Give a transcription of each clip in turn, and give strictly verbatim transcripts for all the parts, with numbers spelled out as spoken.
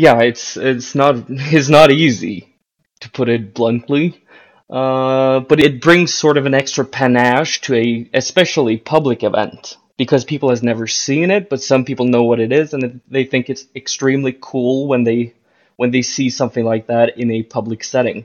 yeah, it's it's not it's not easy, to put it bluntly. Uh, but it brings sort of an extra panache to a especially public event, because people has never seen it, but some people know what it is, and they think it's extremely cool when they when they see something like that in a public setting.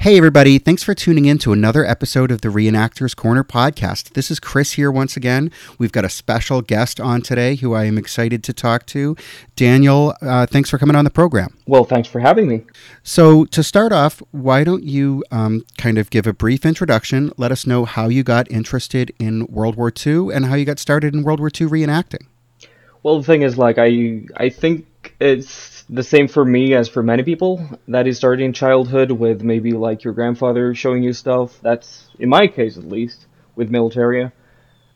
Hey everybody, thanks for tuning in to another episode of the Reenactors Corner Podcast. This is Chris here once again. We've got a special guest on today who I am excited to talk to. Daniel, uh, thanks for coming on the program. Well, thanks for having me. So to start off, why don't you um, kind of give a brief introduction, let us know how you got interested in World War Two and how you got started in World War Two reenacting. Well, the thing is, like, I I think it's the same for me as for many people. That is starting in childhood with maybe like your grandfather showing you stuff. That's, in my case at least, with military.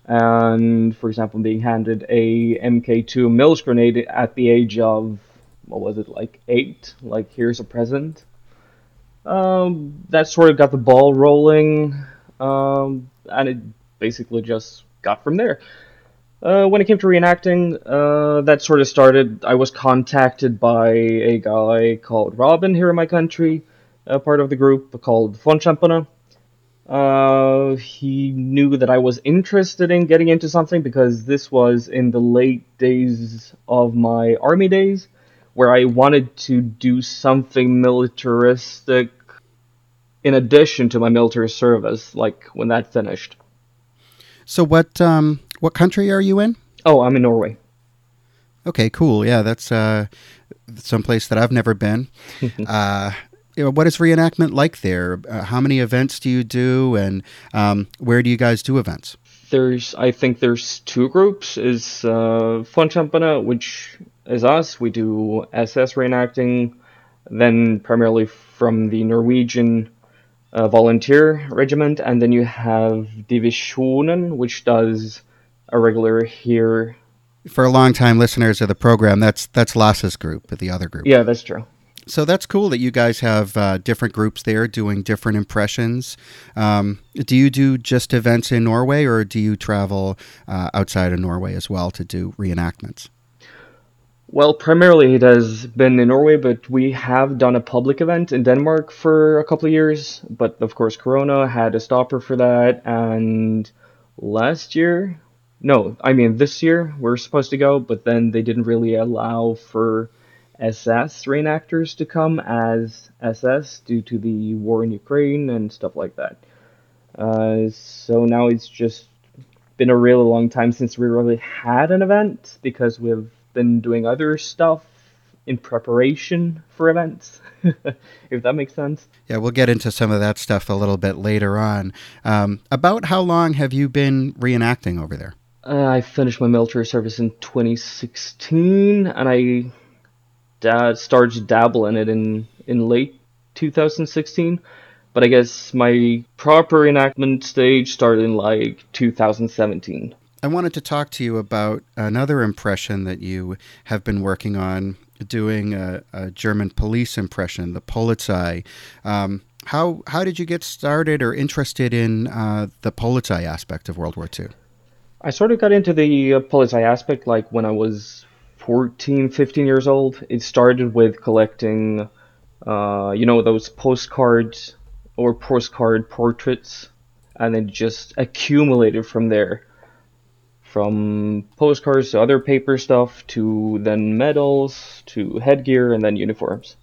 And, for example, being handed a M K two Mills grenade at the age of, what was it, like eight? Like, here's a present. Um, that sort of got the ball rolling. Um, and it basically just got from there. Uh, when it came to reenacting, uh, that sort of started, I was contacted by a guy called Robin here in my country, a part of the group called Von Schampanner. Uh, he knew that I was interested in getting into something because this was in the late days of my army days, where I wanted to do something militaristic in addition to my military service, like when that finished. So what, um... What country are you in? Oh, I'm in Norway. Okay, cool. Yeah, that's uh, someplace that I've never been. uh, you know, what is reenactment like there? Uh, how many events do you do, and um, where do you guys do events? There's, I think there's two groups. Is uh, Von Schampanner, which is us. We do S S reenacting, then primarily from the Norwegian uh, volunteer regiment, and then you have Divisionen, which does a regular here. For a long time listeners of the program, that's that's Lasse's group, but the other group. Yeah, that's true. So that's cool that you guys have uh, different groups there doing different impressions. Um, do you do just events in Norway, or do you travel uh, outside of Norway as well to do reenactments? Well, primarily it has been in Norway, but we have done a public event in Denmark for a couple of years. But of course, Corona had a stopper for that. And last year... No, I mean, this year we're supposed to go, but then they didn't really allow for S S reenactors to come as S S due to the war in Ukraine and stuff like that. Uh, so now it's just been a really long time since we really had an event, because we've been doing other stuff in preparation for events, if that makes sense. Yeah, we'll get into some of that stuff a little bit later on. Um, about how long have you been reenacting over there? Uh, I finished my military service in twenty sixteen, and I da- started dabbling in it in, in late two thousand sixteen. But I guess my proper reenactment stage started in like two thousand seventeen. I wanted to talk to you about another impression that you have been working on, doing a, a German police impression, the Polizei. Um, how how did you get started or interested in uh, the Polizei aspect of World War Two? I sort of got into the uh, Polizei aspect like when I was fourteen, fifteen years old. It started with collecting, uh, you know, those postcards or postcard portraits, and it just accumulated from there. From postcards to other paper stuff, to then medals, to headgear, and then uniforms.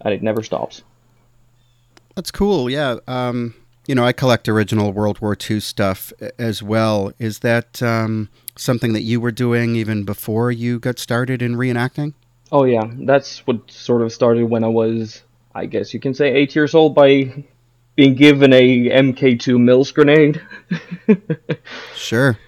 And it never stops. That's cool, yeah. Um... You know, I collect original World War Two stuff as well. Is that um, something that you were doing even before you got started in reenacting? Oh, yeah. That's what sort of started when I was, I guess you can say, eight years old by being given a M K two Mills grenade. Sure.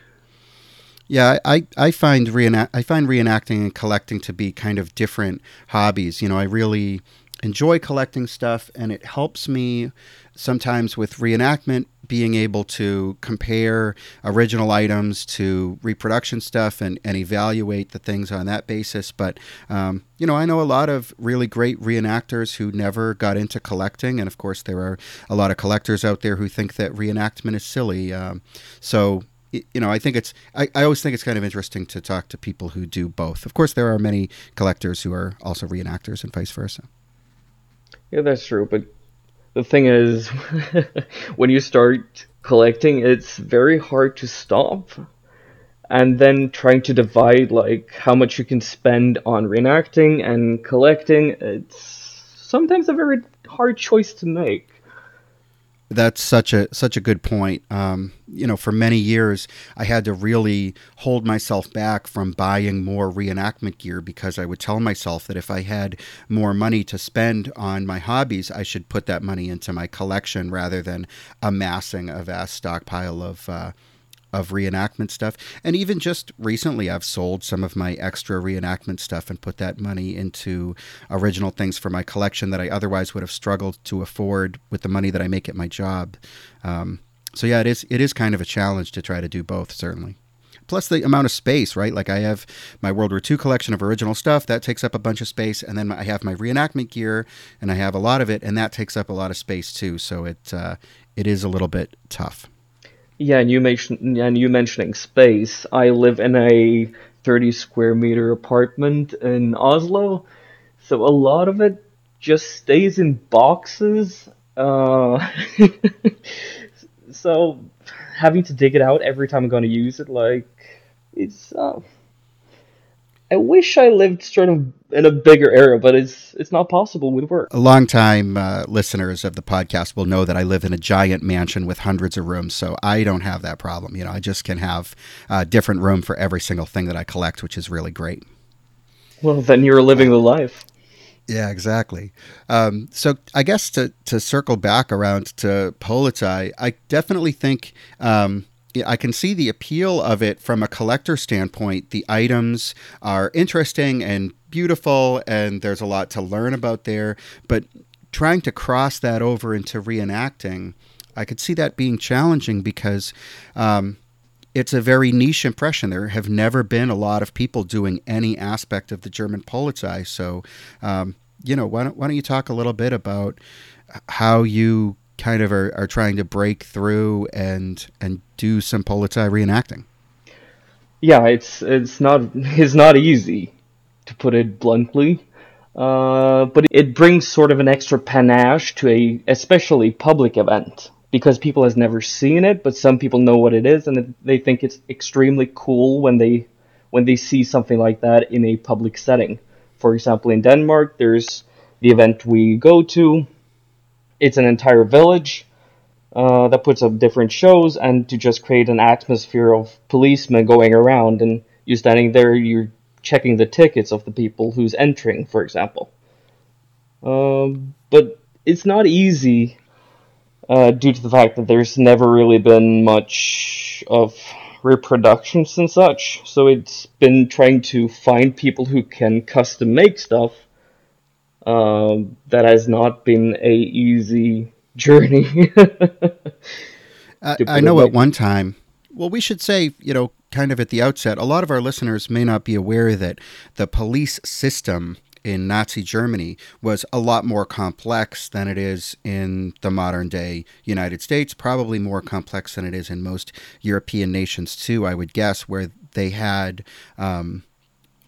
Yeah, I, I find reenact I find reenacting and collecting to be kind of different hobbies. You know, I really enjoy collecting stuff, and it helps me sometimes with reenactment, being able to compare original items to reproduction stuff and, and evaluate the things on that basis. But, um, you know, I know a lot of really great reenactors who never got into collecting. And of course, there are a lot of collectors out there who think that reenactment is silly. Um, so, you know, I think it's, I, I always think it's kind of interesting to talk to people who do both. Of course, there are many collectors who are also reenactors and vice versa. Yeah, that's true. But the thing is, when you start collecting, it's very hard to stop. And then trying to divide, like, how much you can spend on reenacting and collecting, it's sometimes a very hard choice to make. That's such a such a good point. Um, you know, for many years, I had to really hold myself back from buying more reenactment gear because I would tell myself that if I had more money to spend on my hobbies, I should put that money into my collection rather than amassing a vast stockpile of uh, of reenactment stuff. And even just recently, I've sold some of my extra reenactment stuff and put that money into original things for my collection that I otherwise would have struggled to afford with the money that I make at my job. Um, so yeah, it is, it is kind of a challenge to try to do both, certainly. Plus the amount of space, right? Like I have my World War Two collection of original stuff that takes up a bunch of space. And then I have my reenactment gear and I have a lot of it and that takes up a lot of space too. So it, uh, it is a little bit tough. Yeah, and you, mention, and you mentioning space, I live in a thirty square meter apartment in Oslo, so a lot of it just stays in boxes, uh, so having to dig it out every time I'm going to use it, like, it's, uh, I wish I lived sort of in a bigger area, but it's it's not possible with work. A long-time uh, listeners of the podcast will know that I live in a giant mansion with hundreds of rooms, so I don't have that problem. You know, I just can have a different room for every single thing that I collect, which is really great. Well, then you're living the life. Yeah, exactly. Um, so I guess to, to circle back around to Polizei, I definitely think... Um, I can see the appeal of it from a collector standpoint. The items are interesting and beautiful, and there's a lot to learn about there. But trying to cross that over into reenacting, I could see that being challenging because um, it's a very niche impression. There have never been a lot of people doing any aspect of the German Polizei. So, um, you know, why don't, why don't you talk a little bit about how you kind of are, are trying to break through and and do some Polizei reenacting. Yeah, it's it's not it's not easy, to put it bluntly, uh, but it brings sort of an extra panache to a especially public event because people has never seen it, but some people know what it is and they think it's extremely cool when they when they see something like that in a public setting. For example, in Denmark, there's the event we go to. It's an entire village uh, that puts up different shows, and to just create an atmosphere of policemen going around, and you're standing there, you're checking the tickets of the people who's entering, for example. Um, but it's not easy uh, due to the fact that there's never really been much of reproductions and such, so it's been trying to find people who can custom make stuff. Um, that has not been a easy journey. I, I know at one time, well, we should say, you know, kind of at the outset, a lot of our listeners may not be aware that the police system in Nazi Germany was a lot more complex than it is in the modern day United States, probably more complex than it is in most European nations too, I would guess, where they had, um,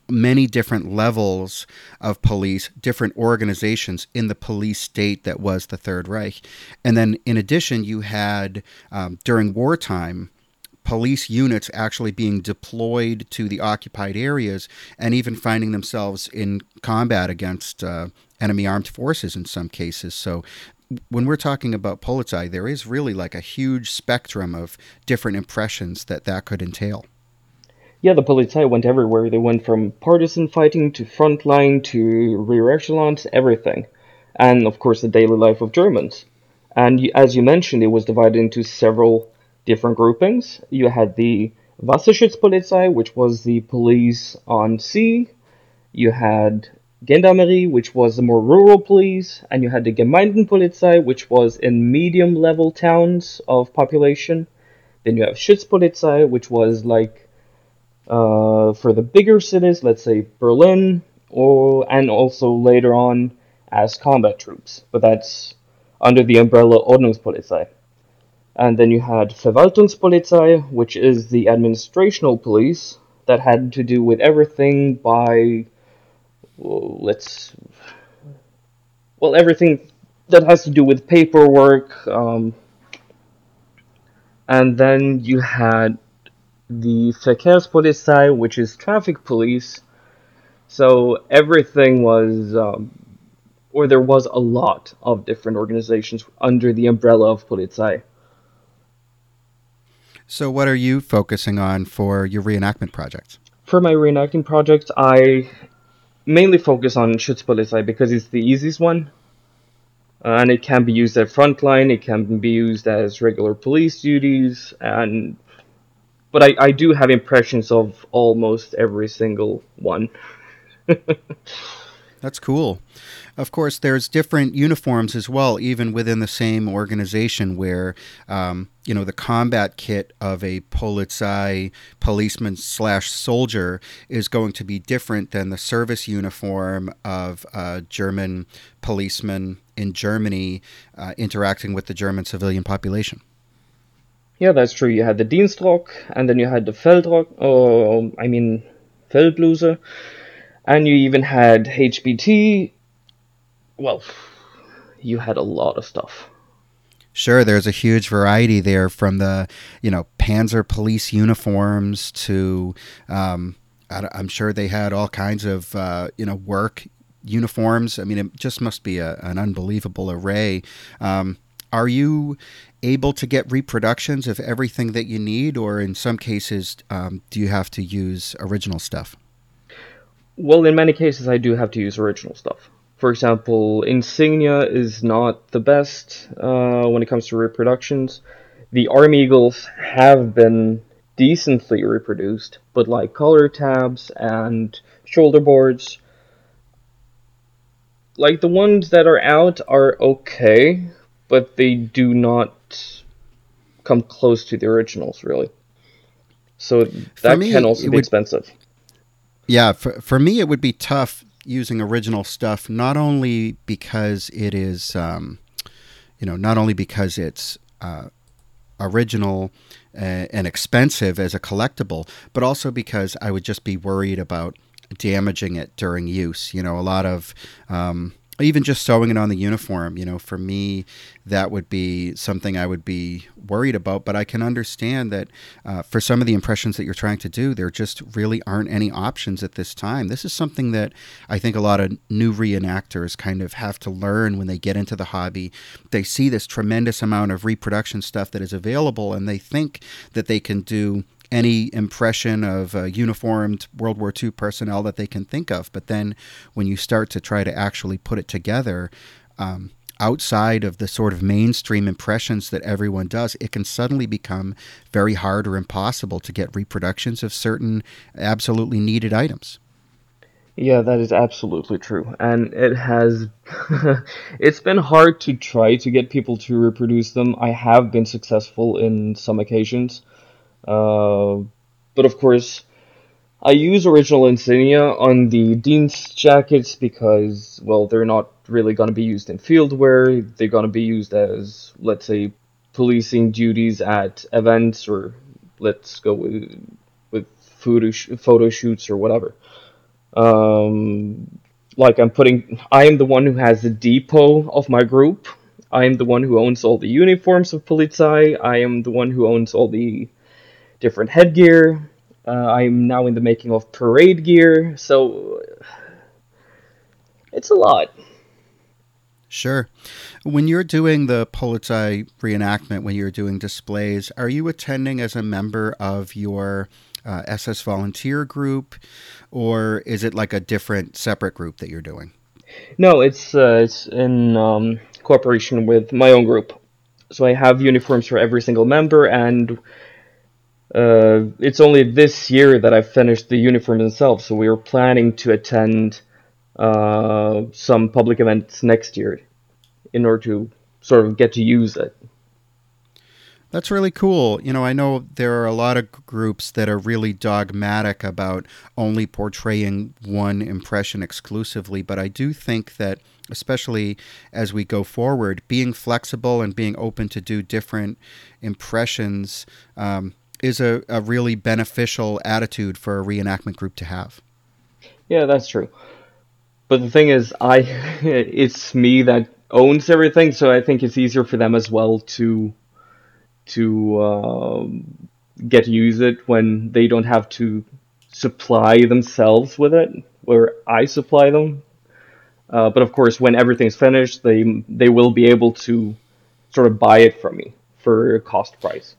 many different levels of police, different organizations in the police state that was the Third Reich. And then in addition, you had um, during wartime, police units actually being deployed to the occupied areas and even finding themselves in combat against uh, enemy armed forces in some cases. So when we're talking about Polizei, there is really like a huge spectrum of different impressions that that could entail. Yeah, the Polizei went everywhere. They went from partisan fighting to frontline to rear echelons, everything. And, of course, the daily life of Germans. And as you mentioned, it was divided into several different groupings. You had the Wasserschutzpolizei, which was the police on sea. You had Gendarmerie, which was the more rural police, and you had the Gemeindenpolizei, which was in medium-level towns of population. Then you have Schutzpolizei, which was like uh, for the bigger cities, let's say Berlin, or and also later on as combat troops. But that's under the umbrella Ordnungspolizei. And then you had Verwaltungspolizei, which is the administrational police that had to do with everything by, well, let's, well, everything that has to do with paperwork. Um, and then you had the Verkehrspolizei, which is traffic police. So everything was, um, or there was a lot of different organizations under the umbrella of Polizei. So what are you focusing on for your reenactment project? For my reenacting project, I mainly focus on Schutzpolizei because it's the easiest one. Uh, and it can be used at frontline, it can be used as regular police duties, and but I, I do have impressions of almost every single one. That's cool. Of course, there's different uniforms as well, even within the same organization where, um, you know, the combat kit of a Polizei policeman slash soldier is going to be different than the service uniform of a German policeman in Germany uh, interacting with the German civilian population. Yeah, that's true. You had the Dienstrock, and then you had the Feldrock, or I mean, Feldbluse, and you even had H B T. Well, you had a lot of stuff. Sure, there's a huge variety there from the, you know, Panzer police uniforms to, um, I, I'm sure they had all kinds of, uh, you know, work uniforms. I mean, it just must be a, an unbelievable array. Um, are you able to get reproductions of everything that you need, or in some cases, um, do you have to use original stuff? Well, in many cases, I do have to use original stuff. For example, insignia is not the best uh, when it comes to reproductions. The Arm Eagles have been decently reproduced, but like collar tabs and shoulder boards, like the ones that are out are okay, but they do not come close to the originals, really. So that me, can also be would, expensive. Yeah, for, for me, it would be tough using original stuff, not only because it is, um, you know, not only because it's uh, original and expensive as a collectible, but also because I would just be worried about damaging it during use. You know, a lot of, um, even just sewing it on the uniform, you know, for me, that would be something I would be worried about. But I can understand that uh, for some of the impressions that you're trying to do, there just really aren't any options at this time. This is something that I think a lot of new reenactors kind of have to learn when they get into the hobby. They see this tremendous amount of reproduction stuff that is available, and they think that they can do any impression of uh, uniformed World War Two personnel that they can think of. But then when you start to try to actually put it together, um, outside of the sort of mainstream impressions that everyone does, it can suddenly become very hard or impossible to get reproductions of certain absolutely needed items. Yeah, that is absolutely true. And it has, it's been hard to try to get people to reproduce them. I have been successful in some occasions. Uh, but of course, I use original insignia on the Dean's jackets because, well, they're not really going to be used in field wear. They're going to be used as, let's say, policing duties at events, or let's go with, with photo, sh- photo shoots or whatever. Um, like I'm putting, I am the one who has the depot of my group. I am the one who owns all the uniforms of Polizei. I am the one who owns all the different headgear. Uh, I'm now in the making of parade gear, so it's a lot. Sure. When you're doing the Polizei reenactment, when you're doing displays, are you attending as a member of your uh, S S volunteer group, or is it like a different, separate group that you're doing? No, it's uh, it's in um, cooperation with my own group. So I have uniforms for every single member, and Uh, it's only this year that I finished the uniform itself, so we are planning to attend uh, some public events next year in order to sort of get to use it. That's really cool. You know, I know there are a lot of groups that are really dogmatic about only portraying one impression exclusively, but I do think that, especially as we go forward, being flexible and being open to do different impressions um, is a, a really beneficial attitude for a reenactment group to have. Yeah, that's true. But the thing is, I it's me that owns everything, so I think it's easier for them as well to... to uh, get to use it when they don't have to supply themselves with it, where I supply them. Uh, but of course, when everything's finished, they they will be able to sort of buy it from me for cost price.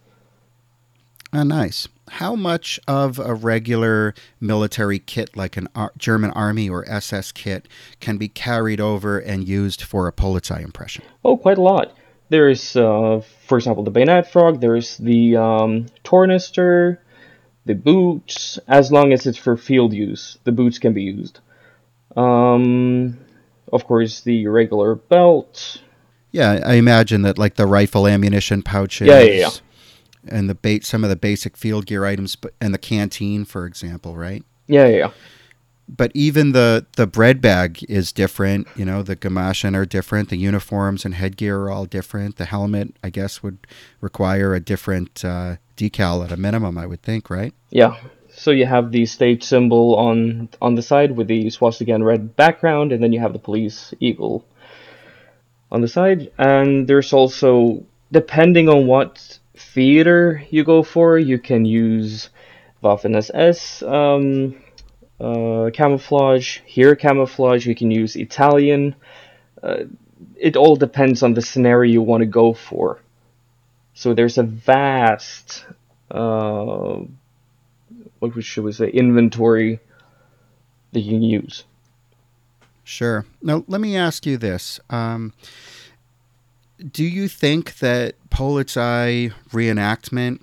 Ah, nice. How much of a regular military kit, like an Ar- German Army or S S kit, can be carried over and used for a Polizei impression? Oh, quite a lot. There is, uh, for example, the bayonet frog, there is the um, tornister, the boots, as long as it's for field use, the boots can be used. Um, of course, the regular belt. Yeah, I imagine that like the rifle ammunition pouches. Yeah, yeah, yeah. And the ba- some of the basic field gear items and the canteen, for example, right? Yeah, yeah, yeah. But even the, the bread bag is different. You know, the gamaschen are different. The uniforms and headgear are all different. The helmet, I guess, would require a different uh, decal at a minimum, I would think, right? Yeah. So you have the state symbol on on the side with the swastika and red background, and then you have the police eagle on the side. And there's also, depending on what theater you go for, you can use Waffen-S S, um... Uh, camouflage, here camouflage, you can use Italian. Uh, it all depends on the scenario you want to go for. So there's a vast, uh, what should we say, inventory that you can use. Sure. Now, let me ask you this. Um, do you think that Polizei reenactment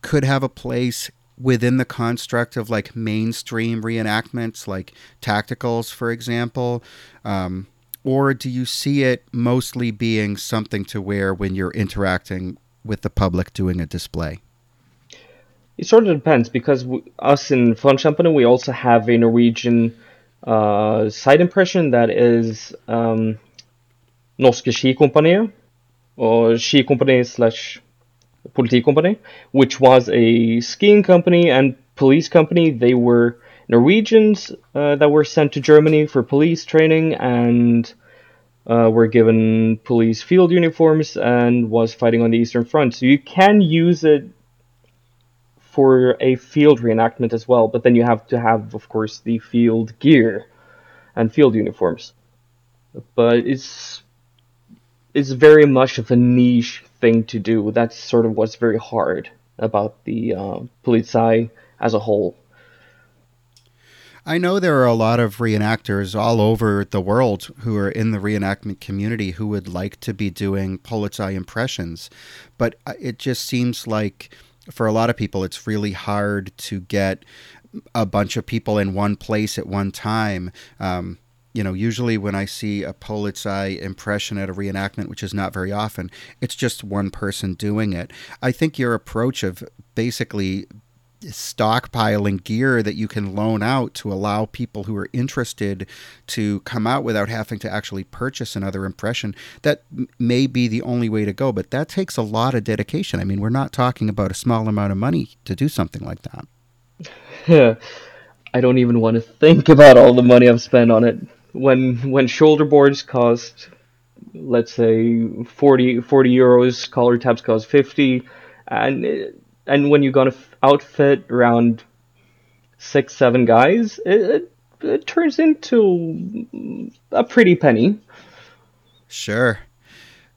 could have a place within the construct of like mainstream reenactments, like tacticals, for example? Um, or do you see it mostly being something to wear when you're interacting with the public doing a display? It sort of depends, because we, us in Von Schampanner, we also have a Norwegian uh, side impression that is um, Norske Skikompaniet, or Skikompaniet slash Politikompaniet, which was a skiing company and police company. They were Norwegians uh, that were sent to Germany for police training and uh, were given police field uniforms and was fighting on the Eastern Front. So you can use it for a field reenactment as well, but then you have to have, of course, the field gear and field uniforms. But it's it's very much of a niche thing to do. That's sort of what's very hard about the uh, Polizei as a whole. I know there are a lot of reenactors all over the world who are in the reenactment community who would like to be doing Polizei impressions, but it just seems like for a lot of people it's really hard to get a bunch of people in one place at one time. Um, You know, usually when I see a Polizei impression at a reenactment, which is not very often, it's just one person doing it. I think your approach of basically stockpiling gear that you can loan out to allow people who are interested to come out without having to actually purchase another impression, that may be the only way to go. But that takes a lot of dedication. I mean, we're not talking about a small amount of money to do something like that. Yeah. I don't even want to think about all the money I've spent on it. When when shoulder boards cost, let's say forty, forty euros, collar tabs cost fifty, and and when you got an outfit around six, seven guys, it, it, it turns into a pretty penny. Sure.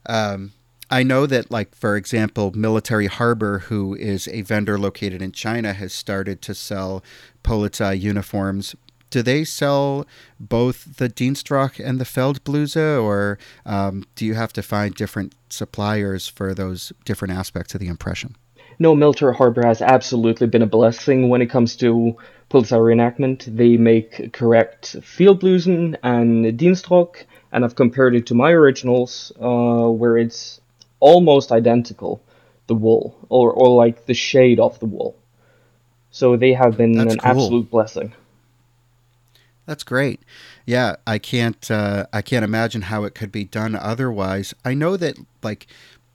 Um, I know that, like, for example, Military Harbor, who is a vendor located in China, has started to sell Polizei uniforms. Do they sell both the Dienstrock and the Feldbluse, or um, do you have to find different suppliers for those different aspects of the impression? no, Military Harbor has absolutely been a blessing when it comes to Polizei reenactment. They make correct Feldbluse and Dienstrock, and I've compared it to my originals, uh, where it's almost identical, the wool, or, or like the shade of the wool. So they have been That's an cool. absolute blessing. That's great. Yeah, I can't uh, I can't imagine how it could be done otherwise. I know that like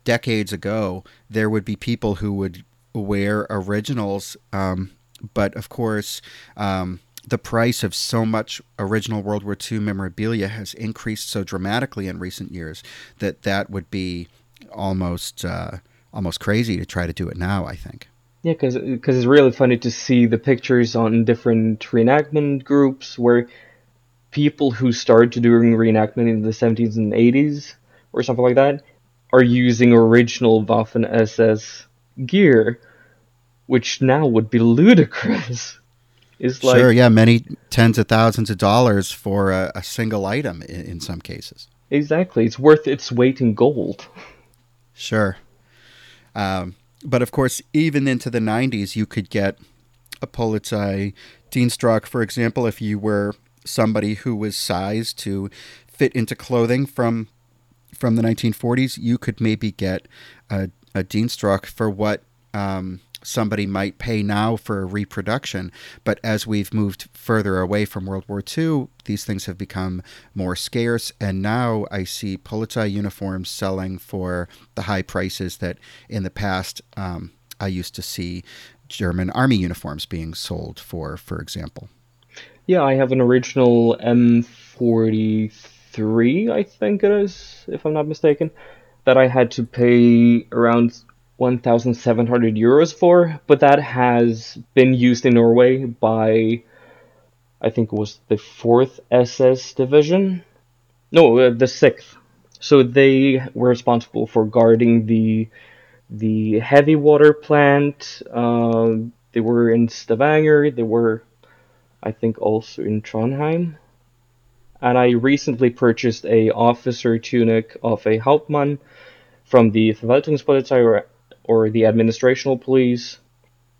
decades ago, there would be people who would wear originals, um, but of course, um, the price of so much original World War Two memorabilia has increased so dramatically in recent years that that would be almost uh, almost crazy to try to do it now, I think. Yeah, because it's really funny to see the pictures on different reenactment groups where people who started doing reenactment in the seventies and eighties or something like that are using original Waffen-S S gear, which now would be ludicrous. It's like, sure, yeah, many tens of thousands of dollars for a, a single item in, in some cases. Exactly. It's worth its weight in gold. Sure. Um But of course, even into the nineties, you could get a Polizei Dienstrock, for example, if you were somebody who was sized to fit into clothing from from the nineteen forties, you could maybe get a, a Dienstrock for what um, somebody might pay now for a reproduction. But as we've moved further away from World War Two, these things have become more scarce. And now I see Polizei uniforms selling for the high prices that in the past um, I used to see German army uniforms being sold for, for example. Yeah, I have an original M forty-three, I think it is, if I'm not mistaken, that I had to pay around one thousand seven hundred euros for, but that has been used in Norway by, I think it was the fourth S S division? No, uh, the sixth. So they were responsible for guarding the the heavy water plant. Uh, they were in Stavanger. They were, I think, also in Trondheim. And I recently purchased a officer tunic of a Hauptmann from the Verwaltungspolizei, or or the administrational police.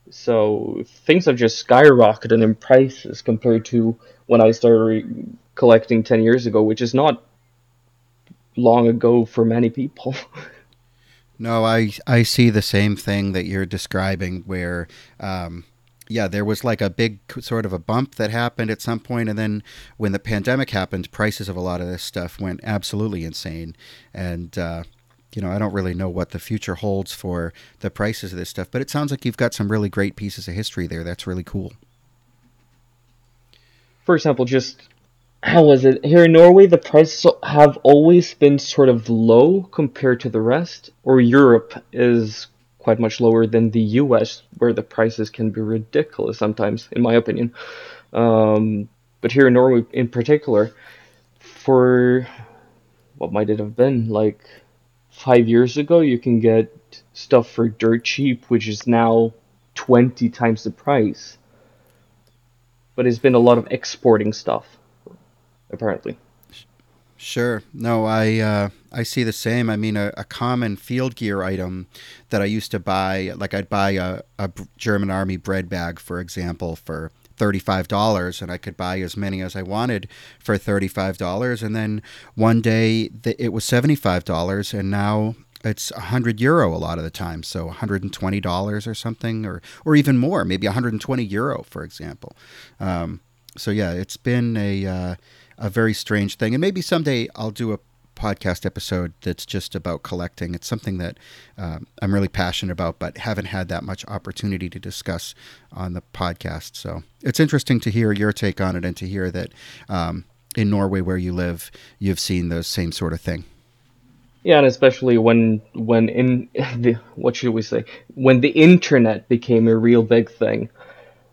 So things have just skyrocketed in prices compared to when I started collecting ten years ago, which is not long ago for many people. No, I, I see the same thing that you're describing where, um, yeah, there was like a big sort of a bump that happened at some point. And then when the pandemic happened, prices of a lot of this stuff went absolutely insane. And, uh, You know, I don't really know what the future holds for the prices of this stuff, but it sounds like you've got some really great pieces of history there. That's really cool. For example, just how was it? Here in Norway, the prices have always been sort of low compared to the rest, or Europe is quite much lower than the U S, where the prices can be ridiculous sometimes, in my opinion. Um, but here in Norway in particular, for what might it have been, like Five years ago, you can get stuff for dirt cheap, which is now twenty times the price. But it's been a lot of exporting stuff, apparently. Sure. No, I uh, I see the same. I mean, a, a common field gear item that I used to buy, like I'd buy a, a German Army bread bag, for example, for thirty-five dollars, and I could buy as many as I wanted for thirty-five dollars. And then one day the, it was seventy-five dollars, and now it's one hundred euro a lot of the time. So one hundred twenty dollars or something, or, or even more, maybe one hundred twenty euro, for example. Um, so yeah, it's been a, uh, a very strange thing. And maybe someday I'll do a podcast episode that's just about collecting. It's something that um, I'm really passionate about, but haven't had that much opportunity to discuss on the podcast. So it's interesting to hear your take on it and to hear that um, in Norway, where you live, you've seen the same sort of thing. Yeah, and especially when when in the, what should we say, when the internet became a real big thing,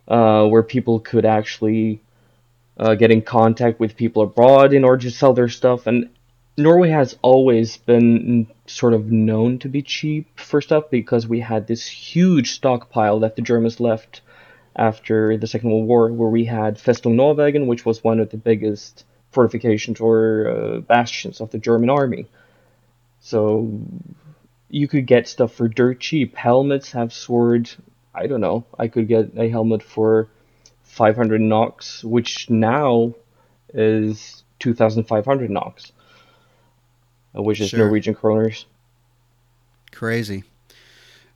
uh, where people could actually uh, get in contact with people abroad in order to sell their stuff. And Norway has always been sort of known to be cheap for stuff because we had this huge stockpile that the Germans left after the Second World War, where we had Festung Norwegen, which was one of the biggest fortifications or uh, bastions of the German army. So you could get stuff for dirt cheap. Helmets have soared. I don't know. I could get a helmet for five hundred NOx, which now is two thousand five hundred NOx, which is sure. Norwegian kroners. Crazy.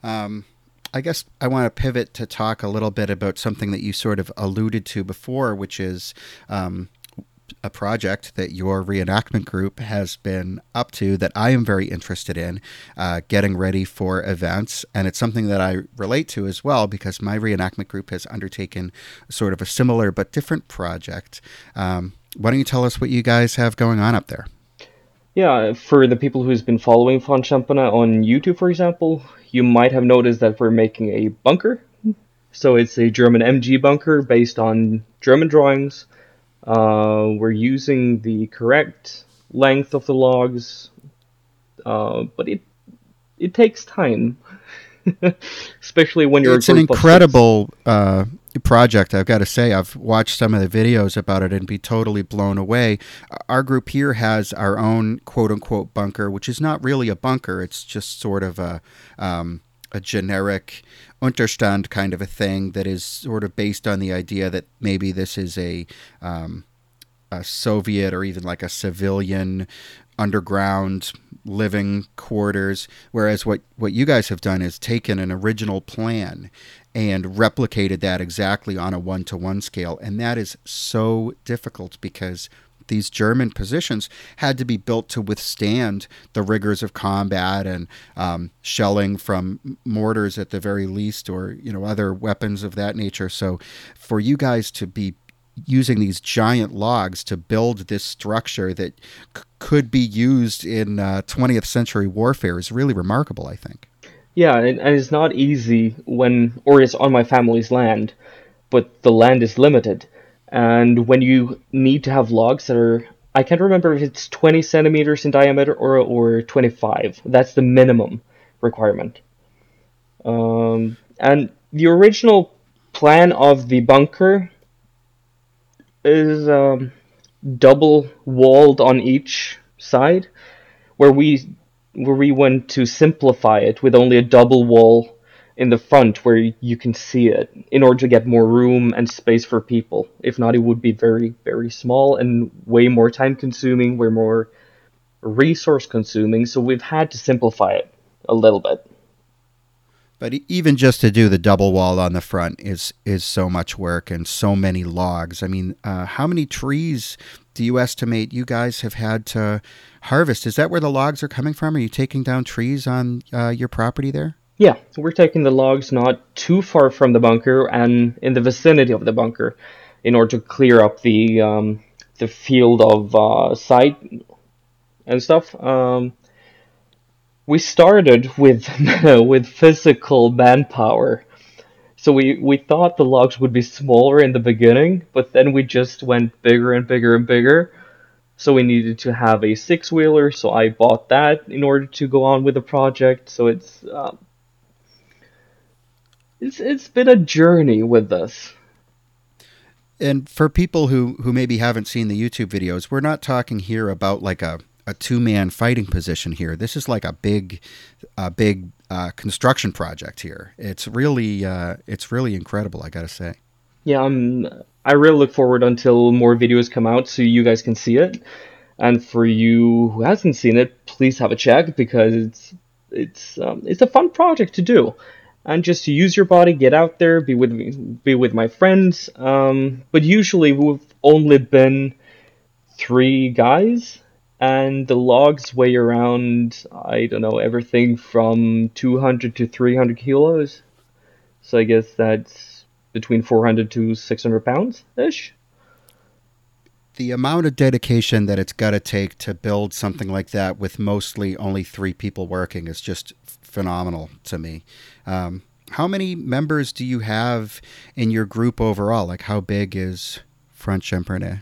Um, I guess I want to pivot to talk a little bit about something that you sort of alluded to before, which is um, a project that your reenactment group has been up to that I am very interested in, uh, getting ready for events. And it's something that I relate to as well, because my reenactment group has undertaken sort of a similar but different project. Um, why don't you tell us what you guys have going on up there? Yeah, for the people who's been following Von Schampanner on YouTube, for example, you might have noticed that we're making a bunker. So it's a German M G bunker based on German drawings. Uh, we're using the correct length of the logs, uh, but it it takes time, especially when you're. It's a an incredible uh, project. I've got to say, I've watched some of the videos about it and be totally blown away. Our group here has our own quote unquote bunker, which is not really a bunker. It's just sort of a. Um, a generic Unterstand kind of a thing that is sort of based on the idea that maybe this is a, um, a Soviet or even like a civilian underground living quarters. Whereas what, what you guys have done is taken an original plan and replicated that exactly on a one-to-one scale. And that is so difficult because these German positions had to be built to withstand the rigors of combat and um, shelling from mortars at the very least, or, you know, other weapons of that nature. So for you guys to be using these giant logs to build this structure that c- could be used in uh, twentieth century warfare is really remarkable, I think. Yeah, and, and it's not easy when, or it's on my family's land, but the land is limited. And when you need to have logs that are, I can't remember if it's twenty centimeters in diameter or or twenty-five. That's the minimum requirement. Um, and the original plan of the bunker is um, double walled on each side, where we where we went to simplify it with only a double wall in the front where you can see it, in order to get more room and space for people. If not, it would be very, very small and way more time consuming, way more resource consuming. So we've had to simplify it a little bit. But even just to do the double wall on the front is, is so much work and so many logs. I mean, uh, how many trees do you estimate you guys have had to harvest? Is that where the logs are coming from? Are you taking down trees on uh, your property there? Yeah, we're taking the logs not too far from the bunker and in the vicinity of the bunker in order to clear up the um, the field of uh, sight and stuff. Um, we started with with physical manpower. So we, we thought the logs would be smaller in the beginning, but then we just went bigger and bigger and bigger. So we needed to have a six-wheeler, so I bought that in order to go on with the project. So it's... Uh, It's it's been a journey with this. And for people who, who maybe haven't seen the YouTube videos, we're not talking here about like a, a two-man fighting position here. This is like a big a big uh, construction project here. It's really uh, it's really incredible, I gotta say. Yeah, um, I really look forward until more videos come out so you guys can see it. And for you who hasn't seen it, please have a check because it's it's um, it's a fun project to do. And just to use your body, get out there, be with me, be with my friends. Um, but usually we've only been three guys, and the logs weigh around, I don't know, everything from two hundred to three hundred kilos. So I guess that's between four hundred to six hundred pounds-ish. The amount of dedication that it's got to take to build something like that with mostly only three people working is just phenomenal to me. Um, how many members do you have in your group overall? Like, how big is Von Schampanner?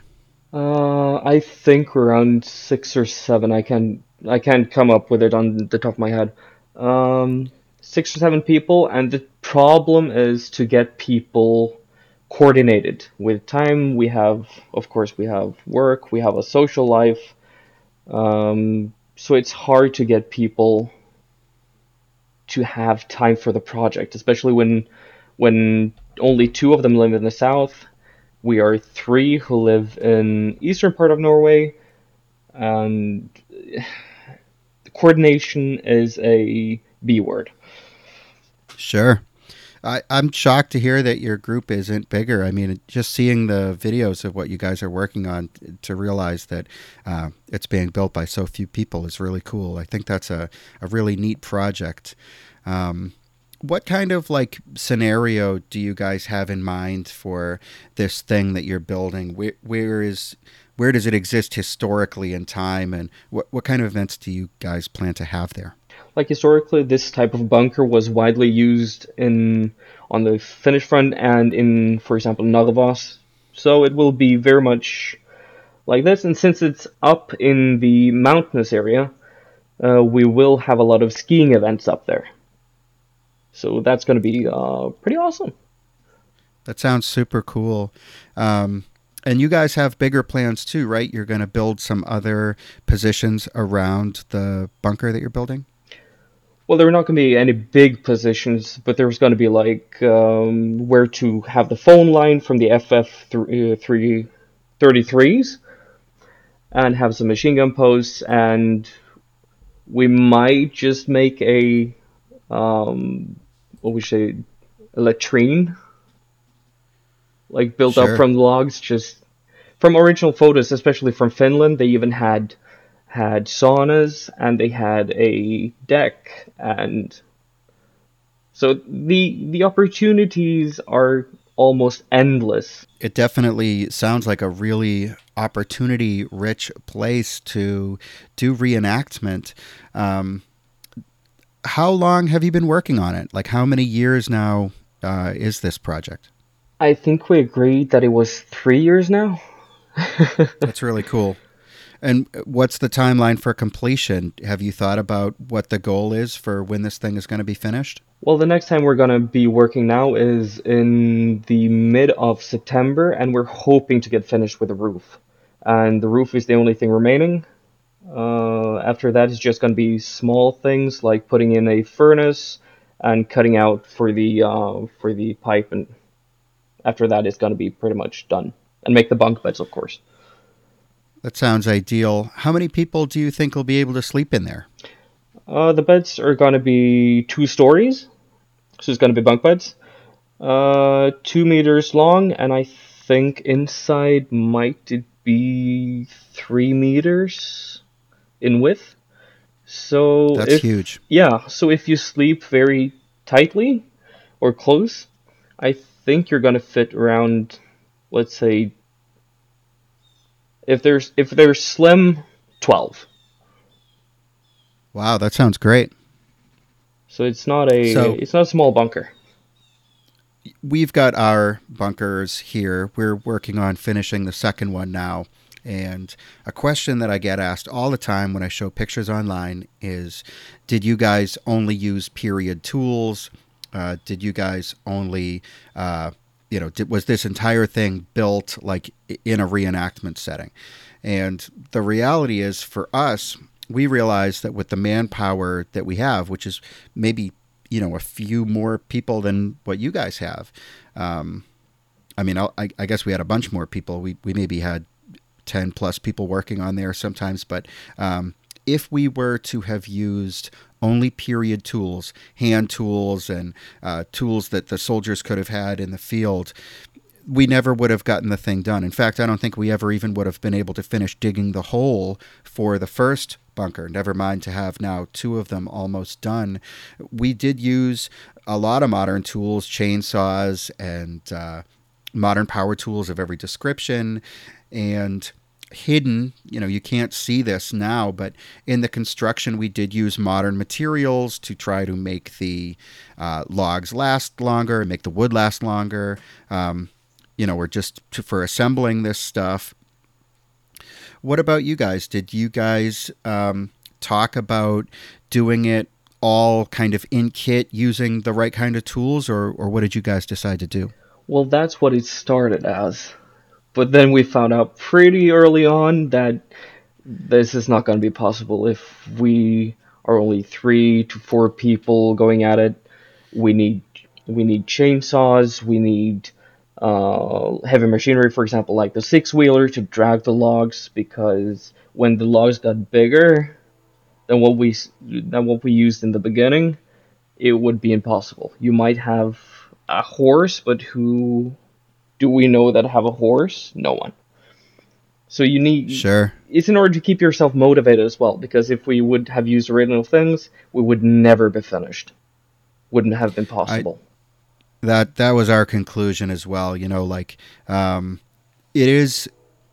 Uh, I think around six or seven. I can I can't come up with it on the top of my head. Um, six or seven people, and the problem is to get people coordinated with time. We have, of course, we have work, we have a social life, um, so it's hard to get people to have time for the project, especially when when only two of them live in the south. We are three who live in eastern part of Norway, and coordination is a B word. Sure. I, I'm shocked to hear that your group isn't bigger. I mean, just seeing the videos of what you guys are working on t- to realize that uh, it's being built by so few people is really cool. I think that's a, a really neat project. Um, what kind of like scenario do you guys have in mind for this thing that you're building? Where, where is where does it exist historically in time, and what what kind of events do you guys plan to have there? Like, historically, this type of bunker was widely used in on the Finnish front and in, for example, Narvas. So it will be very much like this. And since it's up in the mountainous area, uh, we will have a lot of skiing events up there. So that's going to be uh, pretty awesome. That sounds super cool. Um And you guys have bigger plans too, right? You're going to build some other positions around the bunker that you're building? Well, there are not going to be any big positions, but there's going to be like um, where to have the phone line from the F F thirty-threes and have some machine gun posts. And we might just make a, um, what we say, a latrine. Like built sure. up from logs, just from original photos, especially from Finland. They even had had saunas, and they had a deck, and so the the opportunities are almost endless. It definitely sounds like a really opportunity-rich place to do reenactment. Um, how long have you been working on it? Like, how many years now uh, is this project? I think we agreed that it was three years now. That's really cool. And what's the timeline for completion? Have you thought about what the goal is for when this thing is going to be finished? Well, the next time we're going to be working now is in the mid of September, and we're hoping to get finished with the roof. And the roof is the only thing remaining. Uh, after that, it's just going to be small things like putting in a furnace and cutting out for the uh, for the pipe and. After that, it's going to be pretty much done. And make the bunk beds, of course. That sounds ideal. How many people do you think will be able to sleep in there? Uh, the beds are going to be two stories. So it's going to be bunk beds. Uh, two meters long, and I think inside might it be three meters in width. So that's if, huge. Yeah, so if you sleep very tightly or close, I think... think you're going to fit around, let's say, if there's if there's slim, twelve. Wow, that sounds great. So it's not a so, it's not a small bunker. We've got our bunkers here. We're working on finishing the second one now. And a question that I get asked all the time when I show pictures online is, did you guys only use period tools? Uh, did you guys only, uh, you know, did, was this entire thing built like in a reenactment setting? And the reality is for us, we realized that with the manpower that we have, which is maybe, you know, a few more people than what you guys have. Um, I mean, I'll, I, I guess we had a bunch more people. We, we maybe had ten plus people working on there sometimes, but um, if we were to have used only period tools, hand tools, and uh, tools that the soldiers could have had in the field, we never would have gotten the thing done. In fact, I don't think we ever even would have been able to finish digging the hole for the first bunker, never mind to have now two of them almost done. We did use a lot of modern tools, chainsaws, and uh, modern power tools of every description, and hidden, you know, you can't see this now, but in the construction we did use modern materials to try to make the uh, logs last longer, make the wood last longer, um, you know, or just to, for assembling this stuff. What about you guys? Did you guys um, talk about doing it all kind of in kit using the right kind of tools, or, or what did you guys decide to do? Well, that's what it started as. But then we found out pretty early on that this is not going to be possible if we are only three to four people going at it. We need we need chainsaws. We need uh, heavy machinery, for example, like the six-wheeler to drag the logs, because when the logs got bigger than what we than what we used in the beginning, it would be impossible. You might have a horse, but who do we know that have a horse? No one. So you need... Sure. It's in order to keep yourself motivated as well, because if we would have used original things, we would never be finished. Wouldn't have been possible. I, that that was our conclusion as well. You know, like, um, it is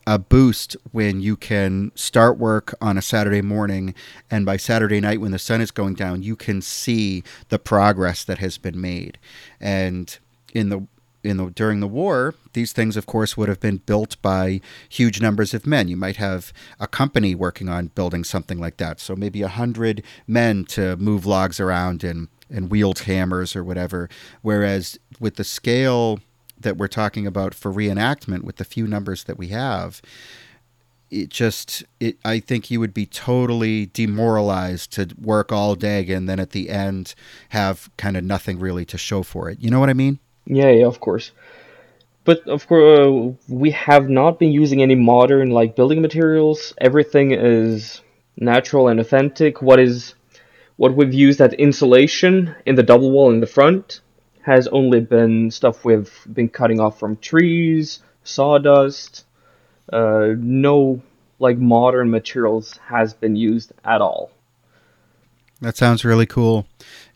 a boost when you can start work on a Saturday morning, and by Saturday night when the sun is going down, you can see the progress that has been made. And in the... In the, during the war, these things, of course, would have been built by huge numbers of men. You might have a company working on building something like that. So maybe a hundred men to move logs around and, and wield hammers or whatever. Whereas with the scale that we're talking about for reenactment, with the few numbers that we have, it just, it, I think you would be totally demoralized to work all day and then at the end have kind of nothing really to show for it. You know what I mean? Yeah, yeah, of course. But, of course, uh, we have not been using any modern, like, building materials. Everything is natural and authentic. What is, what we've used at insulation in the double wall in the front has only been stuff we've been cutting off from trees, sawdust. Uh, no, like, modern materials has been used at all. That sounds really cool.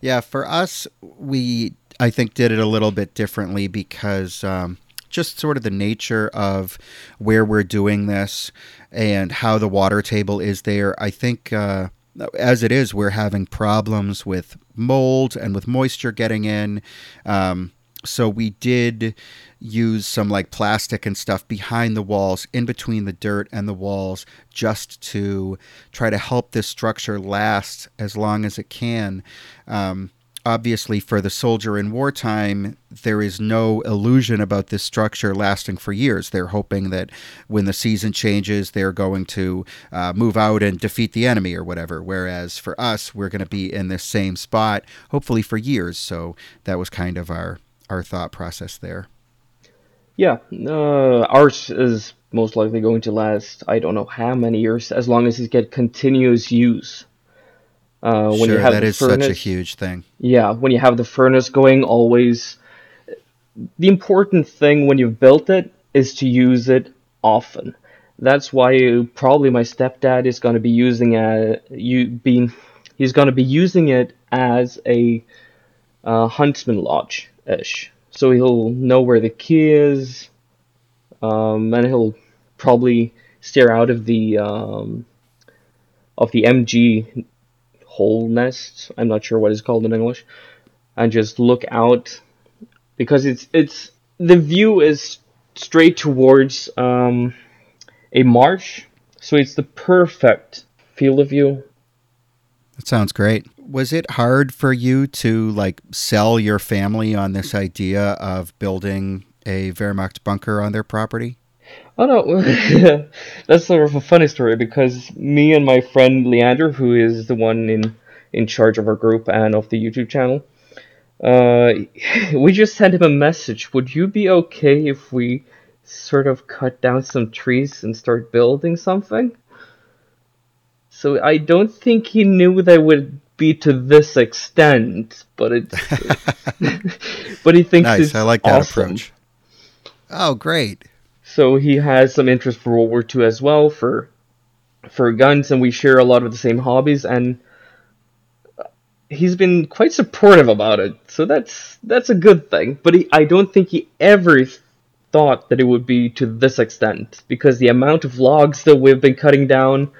Yeah, for us, we... I think did it a little bit differently because um, just sort of the nature of where we're doing this and how the water table is there. I think uh, as it is, we're having problems with mold and with moisture getting in. Um, so we did use some like plastic and stuff behind the walls, in between the dirt and the walls, just to try to help this structure last as long as it can. Um, Obviously, for the soldier in wartime, there is no illusion about this structure lasting for years. They're hoping that when the season changes, they're going to uh, move out and defeat the enemy or whatever. Whereas for us, we're going to be in this same spot, hopefully for years. So that was kind of our, our thought process there. Yeah, uh, ours is most likely going to last, I don't know how many years, as long as it gets continuous use. Uh, when sure, you have that the is furnace, such a huge thing. Yeah, when you have the furnace going, always... The important thing when you've built it is to use it often. That's why you, probably my stepdad is going to be using a, you being, he's going to be using it as a uh, huntsman lodge ish. So he'll know where the key is, um, and he'll probably steer out of the um, of the M G. Hole nest, I'm not sure what it's called in English, and just look out, because it's it's the view is straight towards um, a marsh, so it's the perfect field of view. That sounds great. Was it hard for you to like sell your family on this idea of building a Wehrmacht bunker on their property? Oh no, that's sort of a funny story, because me and my friend Leander, who is the one in, in charge of our group and of the YouTube channel, uh, we just sent him a message. Would you be okay if we sort of cut down some trees and start building something? So I don't think he knew that would be to this extent, but it's but he thinks nice, it's I like that awesome. Approach. Oh, great. So he has some interest for World War Two as well, for for guns, and we share a lot of the same hobbies, and he's been quite supportive about it, so that's that's a good thing. But he, I don't think he ever thought that it would be to this extent, because the amount of logs that we've been cutting down,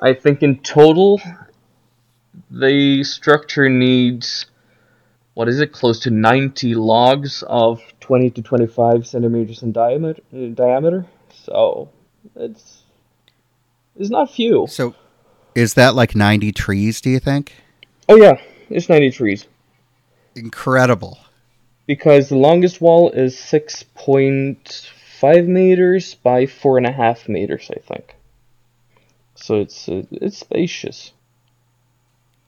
I think in total, the structure needs, what is it, close to ninety logs of twenty to twenty-five centimeters in diameter. Uh, diameter. So it's it's not few. So is that like ninety trees, do you think? Oh, yeah. It's ninety trees. Incredible. Because the longest wall is six point five meters by four point five meters, I think. So it's uh, it's spacious.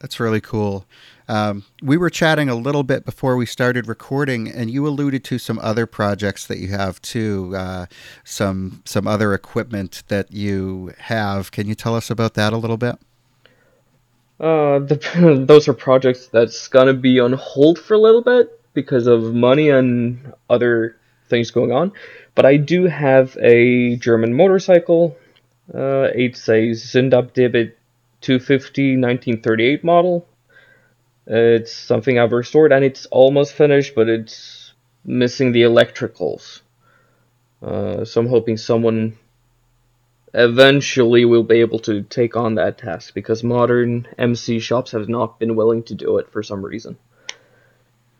That's really cool. Um, we were chatting a little bit before we started recording, and you alluded to some other projects that you have too, uh, some some other equipment that you have. Can you tell us about that a little bit? Uh, the, those are projects that's gonna be on hold for a little bit because of money and other things going on. But I do have a German motorcycle. Uh, it's a Zündapp D B two fifty nineteen thirty-eight model. It's something I've restored, and it's almost finished, but it's missing the electricals. Uh, so I'm hoping someone eventually will be able to take on that task, because modern M C shops have not been willing to do it for some reason.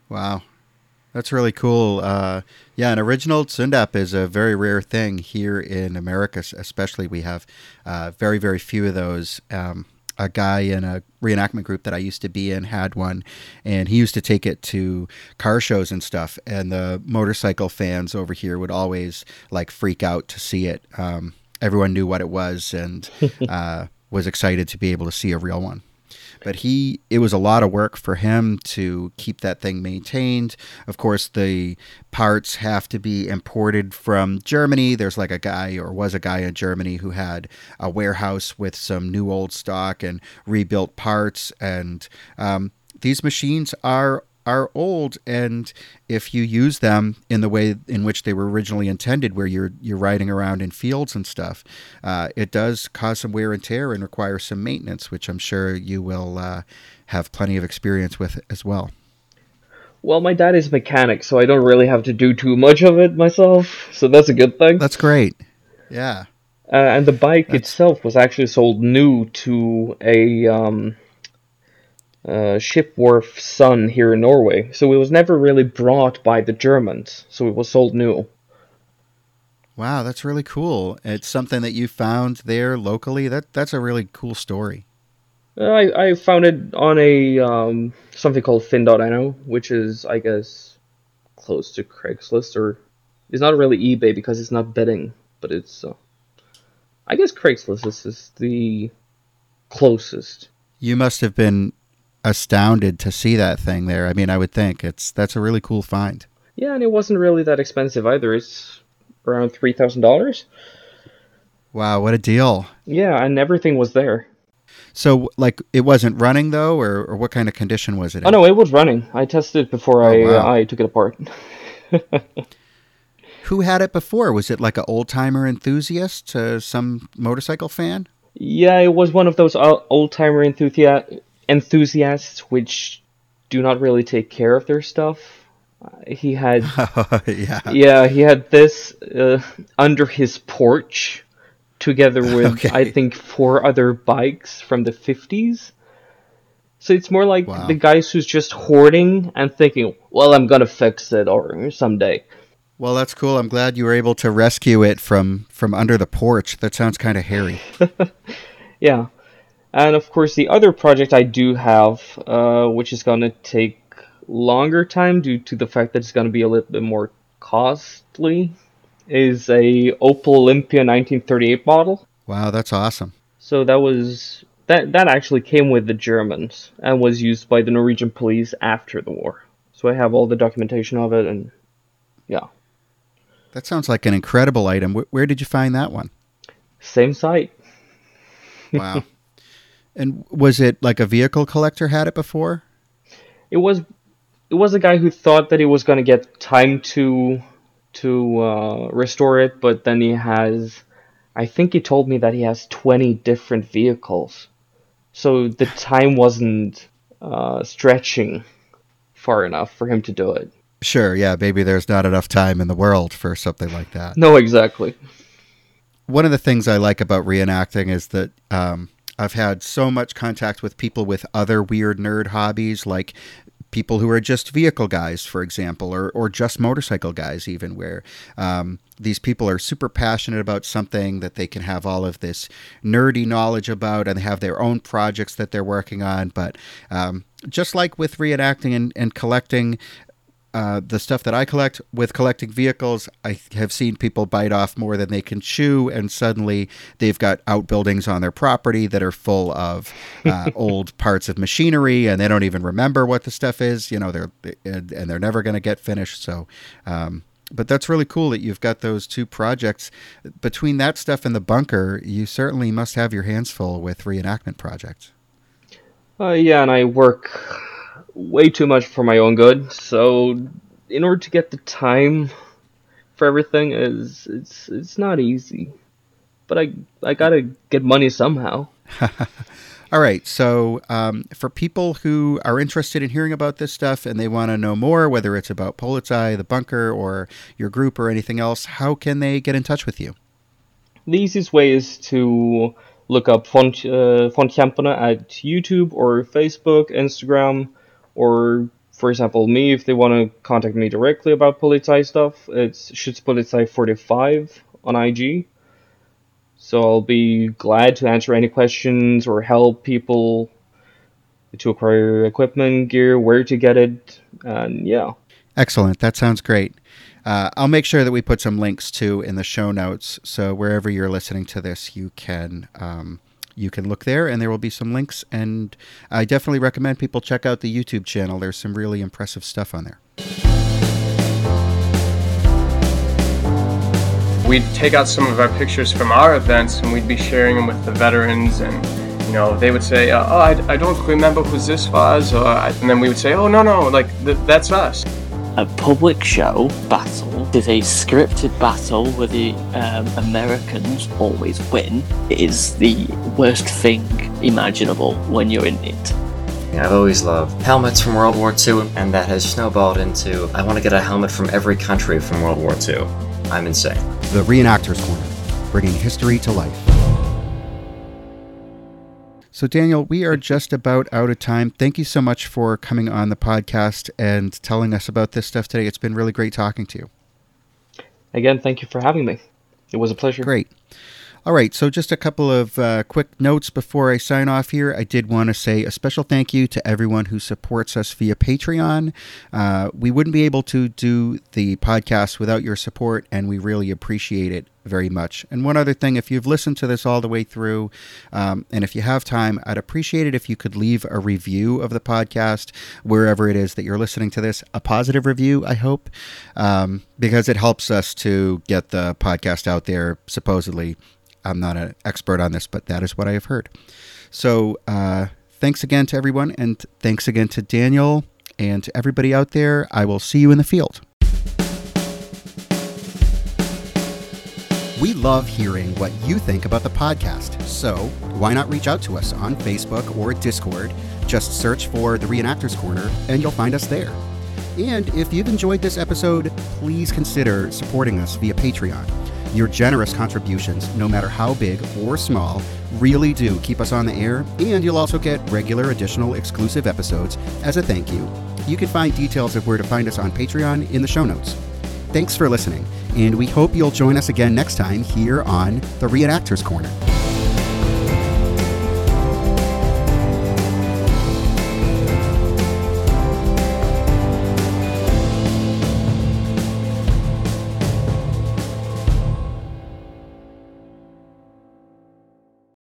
Wow. That's really cool. Uh, yeah, an original Zündapp is a very rare thing here in America, especially. We have uh, very, very few of those. Um, a guy in a reenactment group that I used to be in had one, and he used to take it to car shows and stuff, and the motorcycle fans over here would always like freak out to see it. Um, everyone knew what it was and uh, was excited to be able to see a real one. But he, it was a lot of work for him to keep that thing maintained. Of course, the parts have to be imported from Germany. There's like a guy, or was a guy in Germany, who had a warehouse with some new old stock and rebuilt parts. And um, these machines are are old, and if you use them in the way in which they were originally intended, where you're you're riding around in fields and stuff, uh, it does cause some wear and tear and require some maintenance, which I'm sure you will uh, have plenty of experience with as well. Well, my dad is a mechanic, so I don't really have to do too much of it myself, so that's a good thing. That's great. Yeah. Uh, and the bike that's... itself was actually sold new to a... Um... Uh, Shipwharf Sun here in Norway, so it was never really brought by the Germans, so it was sold new. Wow, that's really cool. It's something that you found there locally. That that's a really cool story. I I found it on a um, something called Fin dot no, which is, I guess, close to Craigslist, or it's not really eBay because it's not bidding, but it's uh, I guess Craigslist is, is the closest. You must have been astounded to see that thing there. I mean, I would think it's that's a really cool find. Yeah, and it wasn't really that expensive either. It's around three thousand dollars. Wow, what a deal! Yeah, and everything was there. So, like, it wasn't running though, or, or what kind of condition was it in? Oh no, it was running. I tested it before oh, I wow. I took it apart. Who had it before? Was it like an old timer enthusiast, uh, some motorcycle fan? Yeah, it was one of those old timer enthusiasts. enthusiasts which do not really take care of their stuff. He had yeah. yeah he had this uh, under his porch together with okay. I think four other bikes from the fifties, so it's more like wow. the guys who's just hoarding and thinking, well, I'm gonna fix it or someday. Well, that's cool. I'm glad you were able to rescue it from from under the porch. That sounds kind of hairy. Yeah. And, of course, the other project I do have, uh, which is going to take longer time due to the fact that it's going to be a little bit more costly, is a Opel Olympia nineteen thirty-eight model. Wow, that's awesome. So that was that that actually came with the Germans and was used by the Norwegian police after the war. So I have all the documentation of it, and yeah. That sounds like an incredible item. Where, where did you find that one? Same site. Wow. And was it like a vehicle collector had it before? It was, it was a guy who thought that he was going to get time to, to uh, restore it, but then he has, I think he told me that he has twenty different vehicles, so the time wasn't uh, stretching far enough for him to do it. Sure, yeah, maybe there's not enough time in the world for something like that. No, exactly. One of the things I like about reenacting is that. Um, I've had so much contact with people with other weird nerd hobbies, like people who are just vehicle guys, for example, or or just motorcycle guys even, where um, these people are super passionate about something that they can have all of this nerdy knowledge about, and they have their own projects that they're working on. But um, just like with reenacting and, and collecting, uh, the stuff that I collect with collecting vehicles, I have seen people bite off more than they can chew, and suddenly they've got outbuildings on their property that are full of uh, old parts of machinery, and they don't even remember what the stuff is. You know, they're and, and they're never going to get finished. So, um, but that's really cool that you've got those two projects. Between that stuff and the bunker, you certainly must have your hands full with reenactment projects. Uh, yeah, and I work way too much for my own good. So, in order to get the time for everything, is it's it's not easy. But I I gotta get money somehow. All right. So um, for people who are interested in hearing about this stuff and they want to know more, whether it's about Polizei, the bunker, or your group or anything else, how can they get in touch with you? The easiest way is to look up Von uh, Schampanner at YouTube or Facebook, Instagram, or, for example, me, if they want to contact me directly about Polizei stuff. It's Schutzpolizei forty-five on I G. So I'll be glad to answer any questions or help people to acquire equipment, gear, where to get it, and yeah. Excellent. That sounds great. Uh, I'll make sure that we put some links, too, in the show notes. So wherever you're listening to this, you can um, you can look there, and there will be some links. And I definitely recommend people check out the YouTube channel. There's some really impressive stuff on there. We'd take out some of our pictures from our events, and we'd be sharing them with the veterans, and, you know, they would say, uh, oh, I, I don't remember who this was, or, and then we would say, oh, no, no, like, th- that's us. A public show battle is a scripted battle where the um, Americans always win. It is the worst thing imaginable when you're in it. I've always loved helmets from World War Two, and that has snowballed into, I want to get a helmet from every country from World War Two. I'm insane. The Reenactors Corner, bringing history to life. So, Daniel, we are just about out of time. Thank you so much for coming on the podcast and telling us about this stuff today. It's been really great talking to you. Again, thank you for having me. It was a pleasure. Great. All right, so just a couple of uh, quick notes before I sign off here. I did want to say a special thank you to everyone who supports us via Patreon. Uh, we wouldn't be able to do the podcast without your support, and we really appreciate it very much. And one other thing, if you've listened to this all the way through, um, and if you have time, I'd appreciate it if you could leave a review of the podcast wherever it is that you're listening to this, a positive review, I hope, um, because it helps us to get the podcast out there, supposedly. I'm not an expert on this, but that is what I have heard. So uh, thanks again to everyone, and thanks again to Daniel and to everybody out there. I will see you in the field. We love hearing what you think about the podcast, so why not reach out to us on Facebook or Discord? Just search for The Reenactors Corner, and you'll find us there. And if you've enjoyed this episode, please consider supporting us via Patreon. Your generous contributions, no matter how big or small, really do keep us on the air, and you'll also get regular additional exclusive episodes as a thank you. You can find details of where to find us on Patreon in the show notes. Thanks for listening, and we hope you'll join us again next time here on The Reenactors Corner.